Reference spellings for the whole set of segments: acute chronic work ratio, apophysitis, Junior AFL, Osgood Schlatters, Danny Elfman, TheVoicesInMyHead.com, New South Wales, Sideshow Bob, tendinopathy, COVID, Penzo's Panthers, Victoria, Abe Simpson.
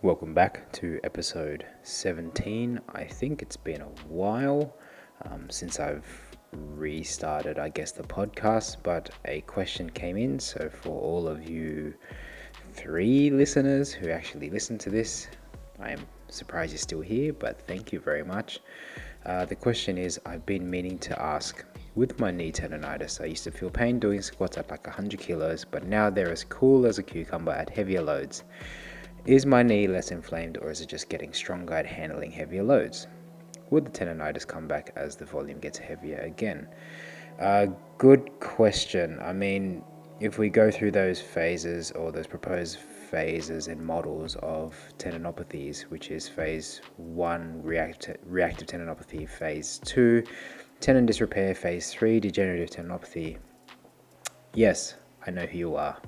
Welcome back to episode 17. I think it's been a while since I've restarted, I guess, the podcast, but a question came in. So for all of you three listeners who actually listen to this, I am surprised you're still here, but thank you very much. The question is, I've been meaning to ask, with my knee tendonitis, I used to feel pain doing squats at like 100 kilos, but now they're as cool as a cucumber at heavier loads. Is my knee less inflamed, or is it just getting stronger at handling heavier loads? Would the tendonitis come back as the volume gets heavier again? Good question. I mean, if we go through those phases or those proposed phases and models of tendinopathies, which is phase 1, reactive tendinopathy, phase 2, tendon disrepair, phase 3, degenerative tendinopathy. Yes, I know who you are.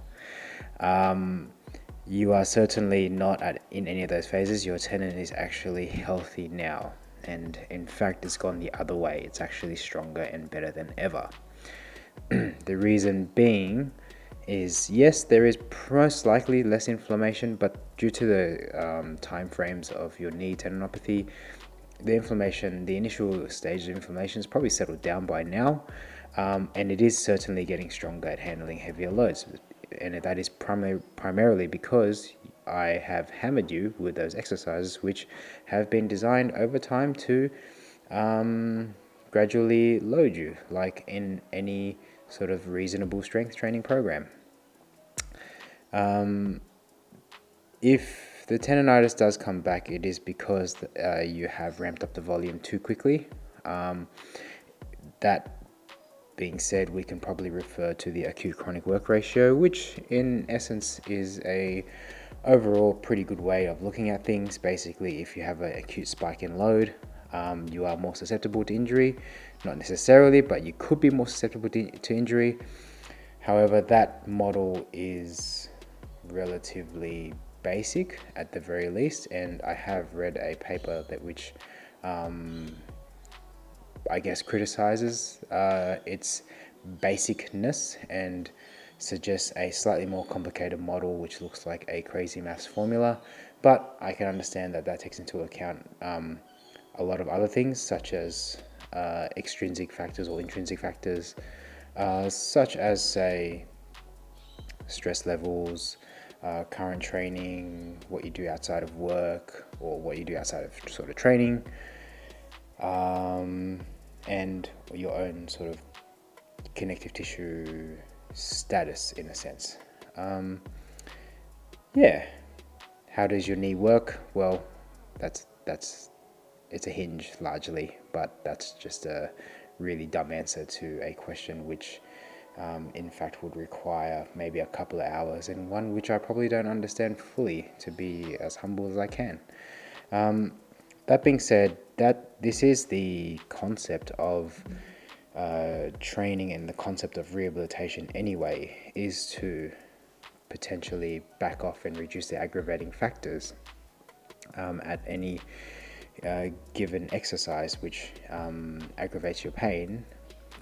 You are certainly not in any of those phases. Your tendon is actually healthy now. And in fact, it's gone the other way. It's actually stronger and better than ever. The reason being is, yes, there is most likely less inflammation, but due to the timeframes of your knee tendinopathy, the inflammation, the initial stage of inflammation is probably settled down by now. And it is certainly getting stronger at handling heavier loads. And that is primarily because I have hammered you with those exercises, which have been designed over time to gradually load you, like in any sort of reasonable strength training program. If the tendonitis does come back, it is because you have ramped up the volume too quickly. That being said, we can probably refer to the acute chronic work ratio, which in essence is a overall pretty good way of looking at things. Basically, if you have an acute spike in load, you are more susceptible to injury. Not necessarily, but you could be more susceptible to injury. However, that model is relatively basic at the very least, and I have read a paper that which I guess criticizes its basicness and suggests a slightly more complicated model, which looks like a crazy maths formula. But I can understand that that takes into account a lot of other things, such as extrinsic factors or intrinsic factors, such as, say, stress levels, current training, what you do outside of work or what you do outside of sort of training, and your own sort of connective tissue status, in a sense. How does your knee work? Well, that's it's a hinge largely, but that's just a really dumb answer to a question which in fact would require maybe a couple of hours, and one which I probably don't understand fully, to be as humble as I can. That being said, that this is the concept of training, and the concept of rehabilitation anyway is to potentially back off and reduce the aggravating factors at any given exercise which aggravates your pain.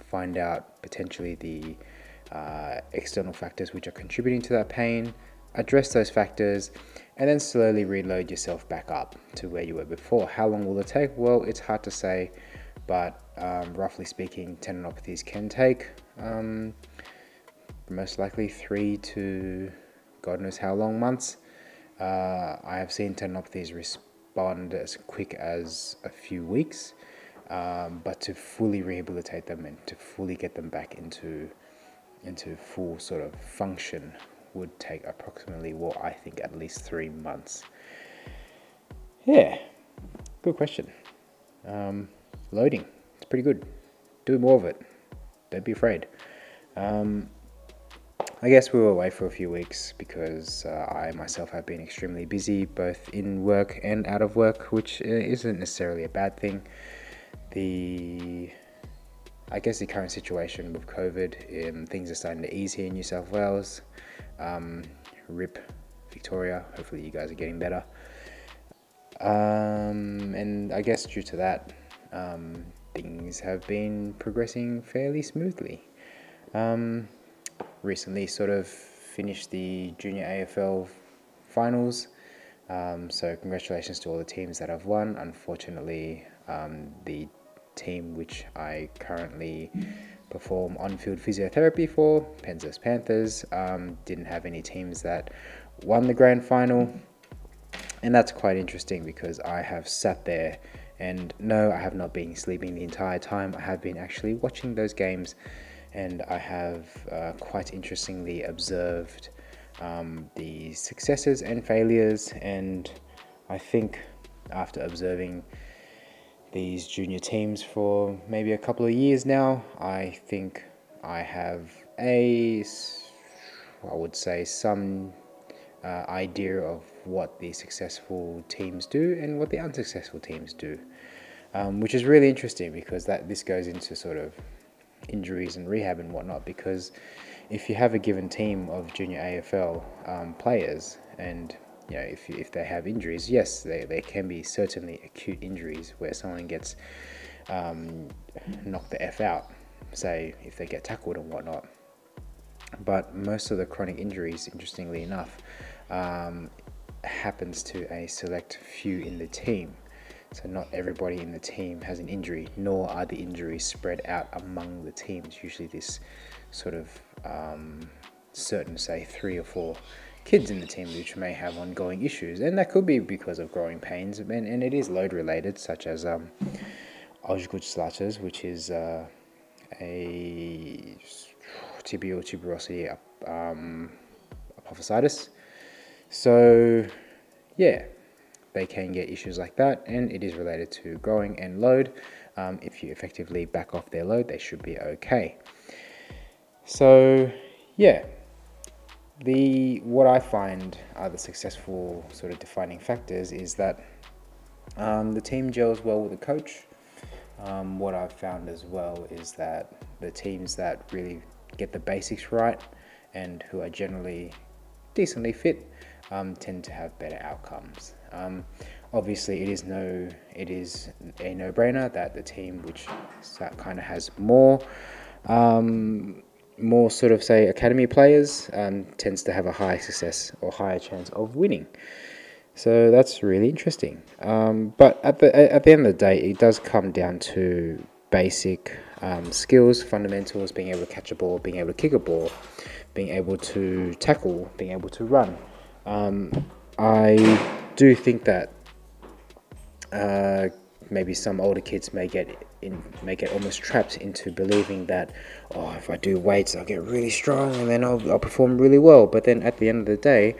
Find out potentially the external factors which are contributing to that pain, address those factors, and then slowly reload yourself back up to where you were before. How long will it take? Well, it's hard to say, but roughly speaking, tendinopathies can take most likely 3 to God knows how long months. I have seen tendinopathies respond as quick as a few weeks, but to fully rehabilitate them and to fully get them back into full sort of function would take approximately, well, I think at least 3 months. Yeah, good question. Loading, it's pretty good. Do more of it. Don't be afraid. I guess we were away for a few weeks because I myself have been extremely busy, both in work and out of work, which isn't necessarily a bad thing. I guess the current situation with COVID, things are starting to ease here in New South Wales. RIP Victoria, hopefully you guys are getting better. And I guess due to that, things have been progressing fairly smoothly. Recently sort of finished the Junior AFL finals, So congratulations to all the teams that have won. Unfortunately, the team which I currently perform on-field physiotherapy for, Penzo's Panthers, didn't have any teams that won the grand final. And that's quite interesting because I have sat there and no, I have not been sleeping the entire time. I have been actually watching those games, and I have quite interestingly observed the successes and failures. And I think after observing these junior teams for maybe a couple of years now, I think I have I would say some idea of what the successful teams do and what the unsuccessful teams do, which is really interesting because this goes into sort of injuries and rehab and whatnot. Because if you have a given team of junior AFL players, and you know, if they have injuries, yes, they can be certainly acute injuries where someone gets knocked the F out, say if they get tackled and whatnot. But most of the chronic injuries, interestingly enough, happens to a select few in the team. So not everybody in the team has an injury, nor are the injuries spread out among the teams. Usually this sort of certain, say, 3 or 4 kids in the team which may have ongoing issues, and that could be because of growing pains, and it is load related, such as Osgood Schlatters, which is a tibial tuberosity apophysitis. So yeah, they can get issues like that, and it is related to growing and load. If you effectively back off their load, they should be okay. So yeah, what I find are the successful sort of defining factors is that the team gels well with the coach. What I've found as well is that the teams that really get the basics right and who are generally decently fit tend to have better outcomes. Obviously, it is a no-brainer that the team which kind of has more sort of, say, academy players tends to have a higher success or higher chance of winning. So that's really interesting. But at the end of the day, it does come down to basic skills, fundamentals, being able to catch a ball, being able to kick a ball, being able to tackle, being able to run. I do think that maybe some older kids may get almost trapped into believing that, oh, if I do weights, I'll get really strong and then I'll perform really well. But then at the end of the day,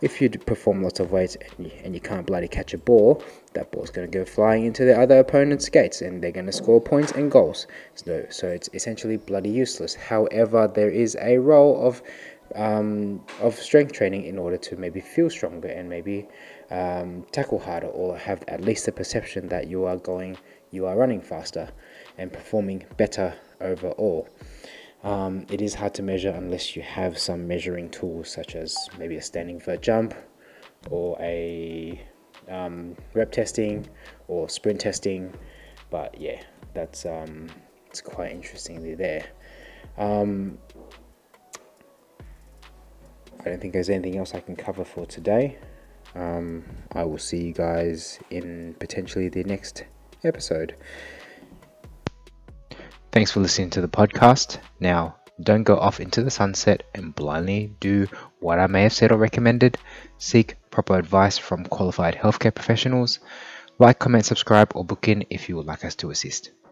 if you perform lots of weights and you can't bloody catch a ball, that ball's going to go flying into the other opponent's skates and they're going to score points and goals. So it's essentially bloody useless. However, there is a role of strength training in order to maybe feel stronger and maybe tackle harder, or have at least the perception that you are running faster and performing better overall. It is hard to measure unless you have some measuring tools, such as maybe a standing vert jump or a rep testing or sprint testing. But yeah, that's it's quite interestingly there. I don't think there's anything else I can cover for today. I will see you guys in potentially the next episode. Thanks for listening to the podcast. Now, don't go off into the sunset and blindly do what I may have said or recommended. Seek proper advice from qualified healthcare professionals. Like, comment, subscribe, or book in if you would like us to assist.